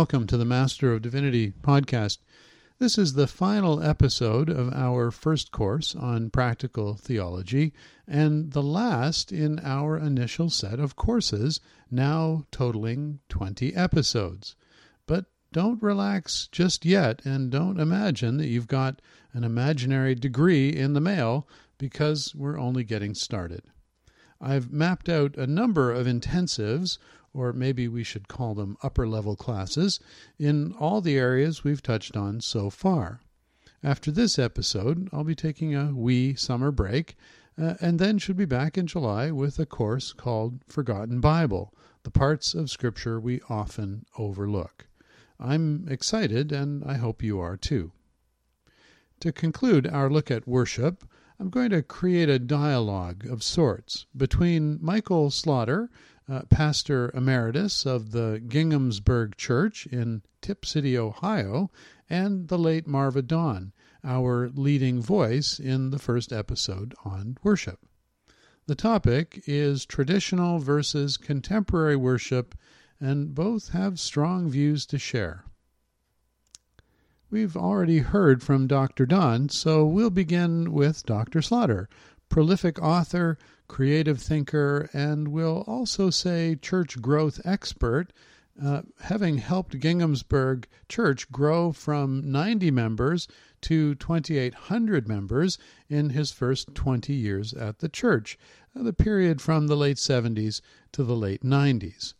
welcome to the Master of Divinity podcast. This is the final episode of our first course on practical theology and the last in our initial set of courses, now totaling 20 episodes. But don't relax just yet and don't imagine that you've got an imaginary degree in the mail because we're only getting started. I've mapped out a number of intensives, or maybe we should call them upper-level classes, in all the areas we've touched on so far. After this episode, I'll be taking a wee summer break, and then should be back in July with a course called Forgotten Bible, the parts of Scripture we often overlook. I'm excited, and I hope you are too. To conclude our look at worship, I'm going to create a dialogue of sorts between Michael Slaughter, pastor emeritus of the Ginghamsburg Church in Tip City, Ohio, and the late Marva Dawn, our leading voice in the first episode on worship. The topic is traditional versus contemporary worship, and both have strong views to share. We've already heard from Dr. Dawn, so we'll begin with Dr. Slaughter, prolific author, creative thinker, and we'll also say church growth expert, having helped Ginghamsburg Church grow from 90 members to 2,800 members in his first 20 years at the church, the period from the late 70s to the late 90s.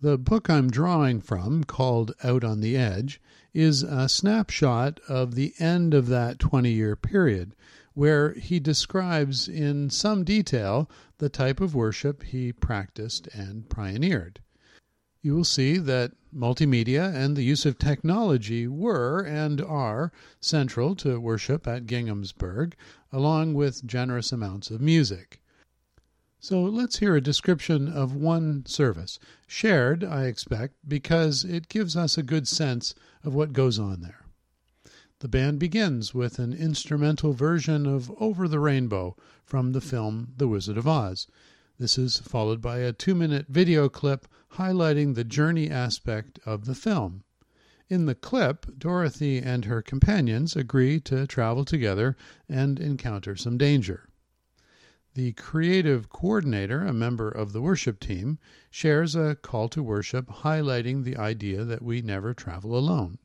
The book I'm drawing from, called Out on the Edge, is a snapshot of the end of that 20-year period, where he describes in some detail the type of worship he practiced and pioneered. You will see that multimedia and the use of technology were and are central to worship at Ginghamsburg, along with generous amounts of music. So let's hear a description of one service, shared, I expect, because it gives us a good sense of what goes on there. The band begins with an instrumental version of Over the Rainbow from the film The Wizard of Oz. This is followed by a 2-minute video clip highlighting the journey aspect of the film. In the clip, Dorothy and her companions agree to travel together and encounter some danger. The creative coordinator, a member of the worship team, shares a call to worship highlighting the idea that we never travel alone.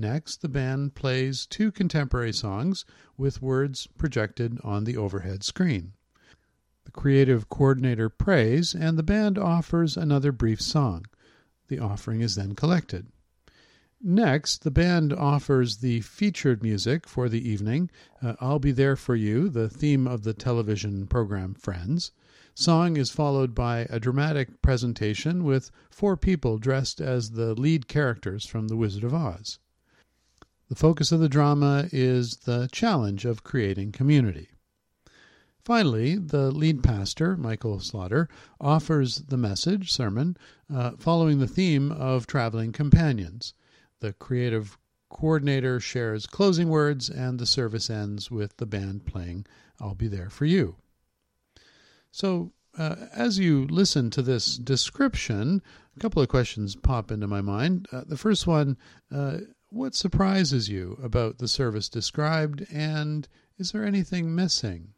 Next, the band plays 2 contemporary songs with words projected on the overhead screen. The creative coordinator prays, and the band offers another brief song. The offering is then collected. Next, the band offers the featured music for the evening, I'll Be There For You, the theme of the television program Friends. Song is followed by a dramatic presentation with 4 people dressed as the lead characters from The Wizard of Oz. The focus of the drama is the challenge of creating community. Finally, the lead pastor, Michael Slaughter, offers the message, sermon, following the theme of traveling companions. The creative coordinator shares closing words, and the service ends with the band playing I'll Be There For You. So, as you listen to this description, a couple of questions pop into my mind. The first one, what surprises you about the service described, and is there anything missing?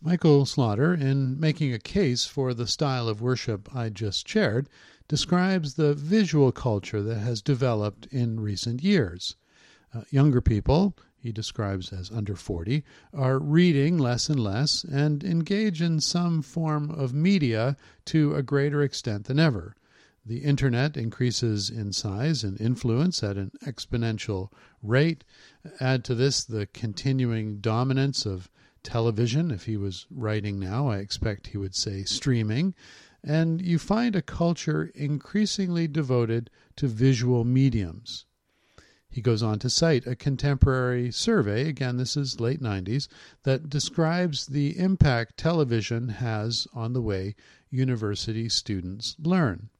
Michael Slaughter, in making a case for the style of worship I just shared, describes the visual culture that has developed in recent years. Younger people, he describes as under 40, are reading less and less and engage in some form of media to a greater extent than ever. The internet increases in size and influence at an exponential rate. Add to this the continuing dominance of television. If he was writing now, I expect he would say streaming. And you find a culture increasingly devoted to visual mediums. He goes on to cite a contemporary survey, again this is late 90s, that describes the impact television has on the way university students learn.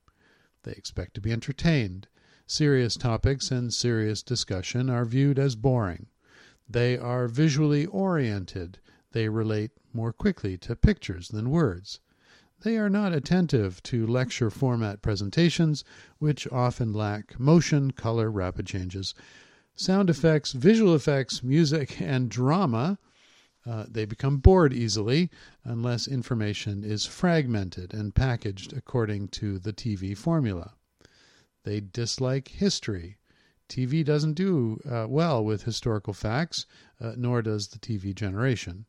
They expect to be entertained. Serious topics and serious discussion are viewed as boring. They are visually oriented. They relate more quickly to pictures than words. They are not attentive to lecture format presentations, which often lack motion, color, rapid changes, sound effects, visual effects, music, and drama. They become bored easily unless information is fragmented and packaged according to the TV formula. They dislike history. TV doesn't do well with historical facts, nor does the TV generation.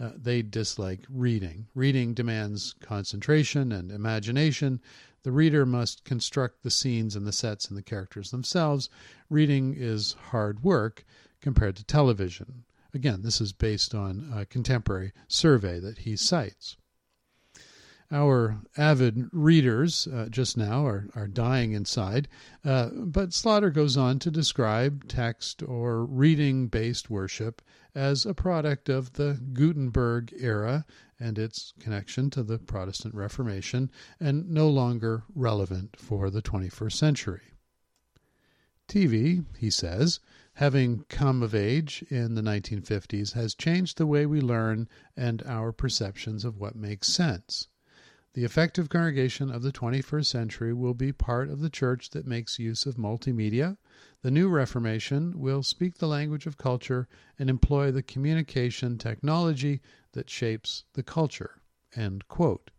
They dislike reading. Reading demands concentration and imagination. The reader must construct the scenes and the sets and the characters themselves. Reading is hard work compared to television. Again, this is based on a contemporary survey that he cites. Our avid readers just now are dying inside, but Slaughter goes on to describe text or reading-based worship as a product of the Gutenberg era and its connection to the Protestant Reformation, and no longer relevant for the 21st century. TV, he says, having come of age in the 1950s, has changed the way we learn and our perceptions of what makes sense. The effective congregation of the 21st century will be part of the church that makes use of multimedia. The new Reformation will speak the language of culture and employ the communication technology that shapes the culture." End quote.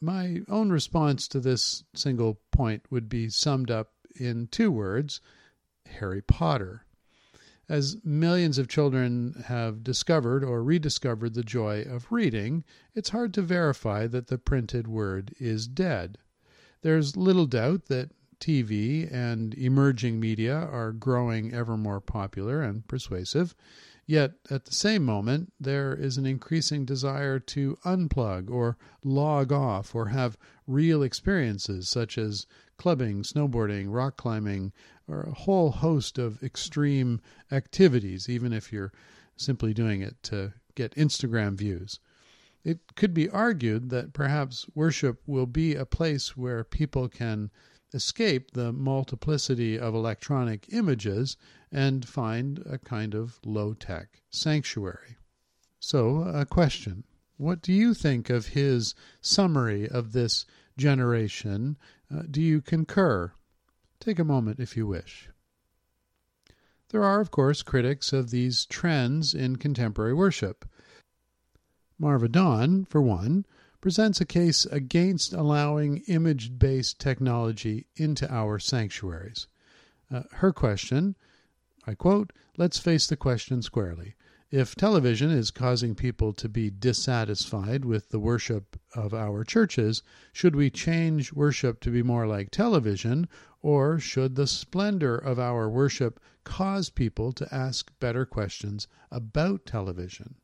My own response to this single point would be summed up in two words: Harry Potter. As millions of children have discovered or rediscovered the joy of reading, it's hard to verify that the printed word is dead. There's little doubt that TV and emerging media are growing ever more popular and persuasive, yet at the same moment there is an increasing desire to unplug or log off or have real experiences such as clubbing, snowboarding, rock climbing, or a whole host of extreme activities, even if you're simply doing it to get Instagram views. It could be argued that perhaps worship will be a place where people can escape the multiplicity of electronic images and find a kind of low-tech sanctuary. So, a question. What do you think of his summary of this generation? Do you concur? Take a moment if you wish. There are, of course, critics of these trends in contemporary worship. Marva Dawn, for one, presents a case against allowing image-based technology into our sanctuaries. Her question, I quote, "Let's face the question squarely. If television is causing people to be dissatisfied with the worship of our churches, should we change worship to be more like television, or should the splendor of our worship cause people to ask better questions about television?"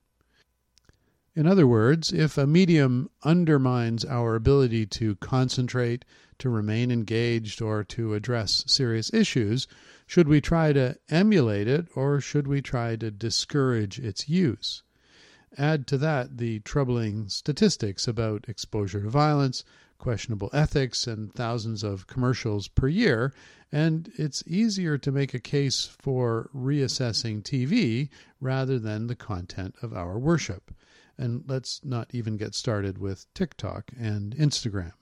In other words, if a medium undermines our ability to concentrate, to remain engaged, or to address serious issues, should we try to emulate it, or should we try to discourage its use? Add to that the troubling statistics about exposure to violence, questionable ethics, and thousands of commercials per year, and it's easier to make a case for reassessing TV rather than the content of our worship. And let's not even get started with TikTok and Instagram.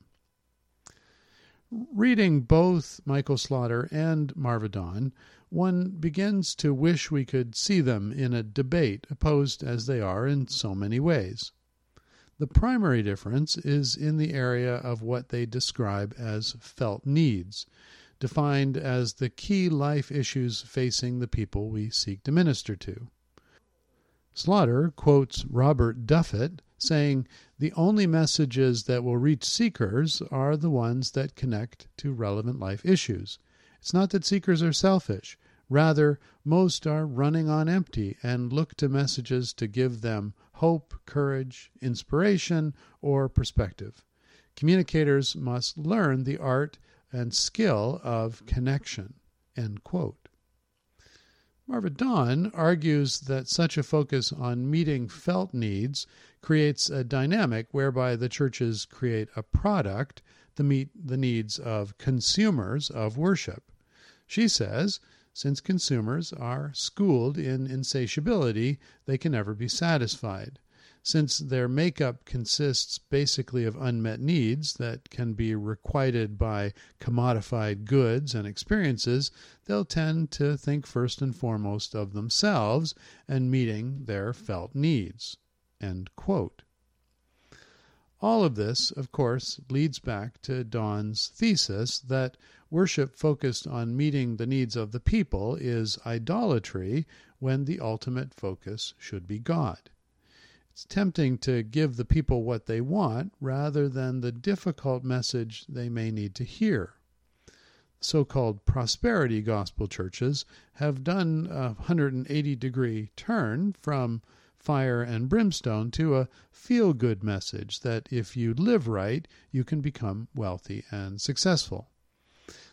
Reading both Michael Slaughter and Marva Dawn, one begins to wish we could see them in a debate, opposed as they are in so many ways. The primary difference is in the area of what they describe as felt needs, defined as the key life issues facing the people we seek to minister to. Slaughter quotes Robert Duffett, saying, "The only messages that will reach seekers are the ones that connect to relevant life issues. It's not that seekers are selfish. Rather, most are running on empty and look to messages to give them hope, courage, inspiration, or perspective. Communicators must learn the art and skill of connection." End quote. Marva Dawn argues that such a focus on meeting felt needs creates a dynamic whereby the churches create a product to meet the needs of consumers of worship. She says, since consumers are schooled in insatiability, they can never be satisfied. since their makeup consists basically of unmet needs that can be requited by commodified goods and experiences, they'll tend to think first and foremost of themselves and meeting their felt needs." End quote. All of this, of course, leads back to Dawn's thesis that worship focused on meeting the needs of the people is idolatry when the ultimate focus should be God. It's tempting to give the people what they want rather than the difficult message they may need to hear. So-called prosperity gospel churches have done a 180-degree turn from fire and brimstone to a feel-good message that if you live right, you can become wealthy and successful.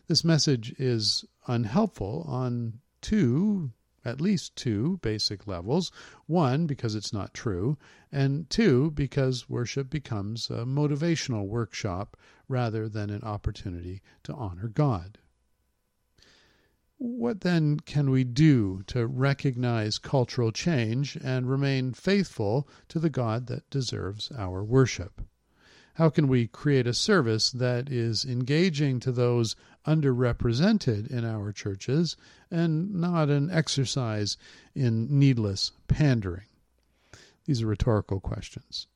This message is unhelpful on at least two basic levels. One, because it's not true, and two, because worship becomes a motivational workshop rather than an opportunity to honor God. What then can we do to recognize cultural change and remain faithful to the God that deserves our worship? How can we create a service that is engaging to those underrepresented in our churches and not an exercise in needless pandering? These are rhetorical questions,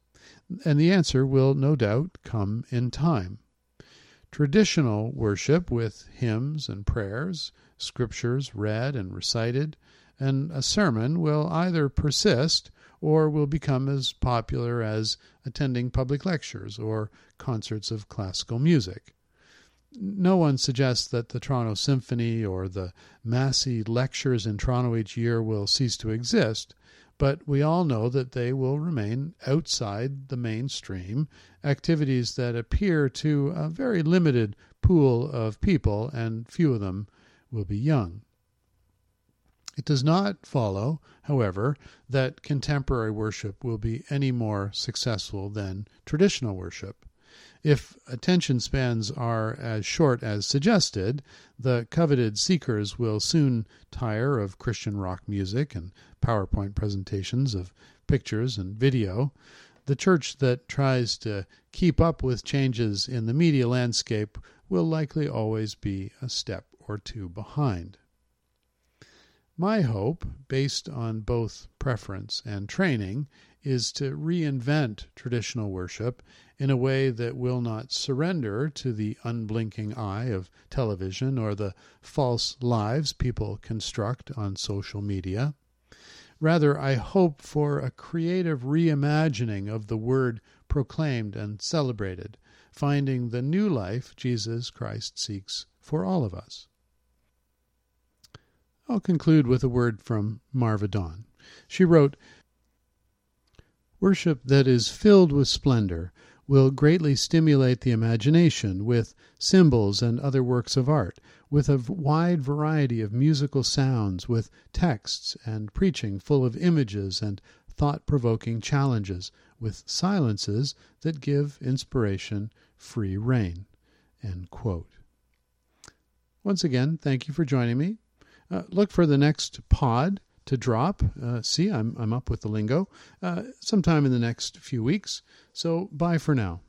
and the answer will no doubt come in time. Traditional worship with hymns and prayers, scriptures read and recited, and a sermon will either persist or will become as popular as attending public lectures or concerts of classical music. No one suggests that the Toronto Symphony or the Massey lectures in Toronto each year will cease to exist, but we all know that they will remain outside the mainstream, activities that appear to a very limited pool of people, and few of them will be young. It does not follow, however, that contemporary worship will be any more successful than traditional worship. If attention spans are as short as suggested, the coveted seekers will soon tire of Christian rock music and PowerPoint presentations of pictures and video. The church that tries to keep up with changes in the media landscape will likely always be a step or two behind. My hope, based on both preference and training, is to reinvent traditional worship in a way that will not surrender to the unblinking eye of television or the false lives people construct on social media. Rather, I hope for a creative reimagining of the word proclaimed and celebrated, finding the new life Jesus Christ seeks for all of us. I'll conclude with a word from Marva Dawn. She wrote, "Worship that is filled with splendor will greatly stimulate the imagination with symbols and other works of art, with a wide variety of musical sounds, with texts and preaching full of images and thought-provoking challenges, with silences that give inspiration free rein." End quote. Once again, thank you for joining me. Look for the next pod to drop. See, I'm up with the lingo sometime in the next few weeks. So bye for now.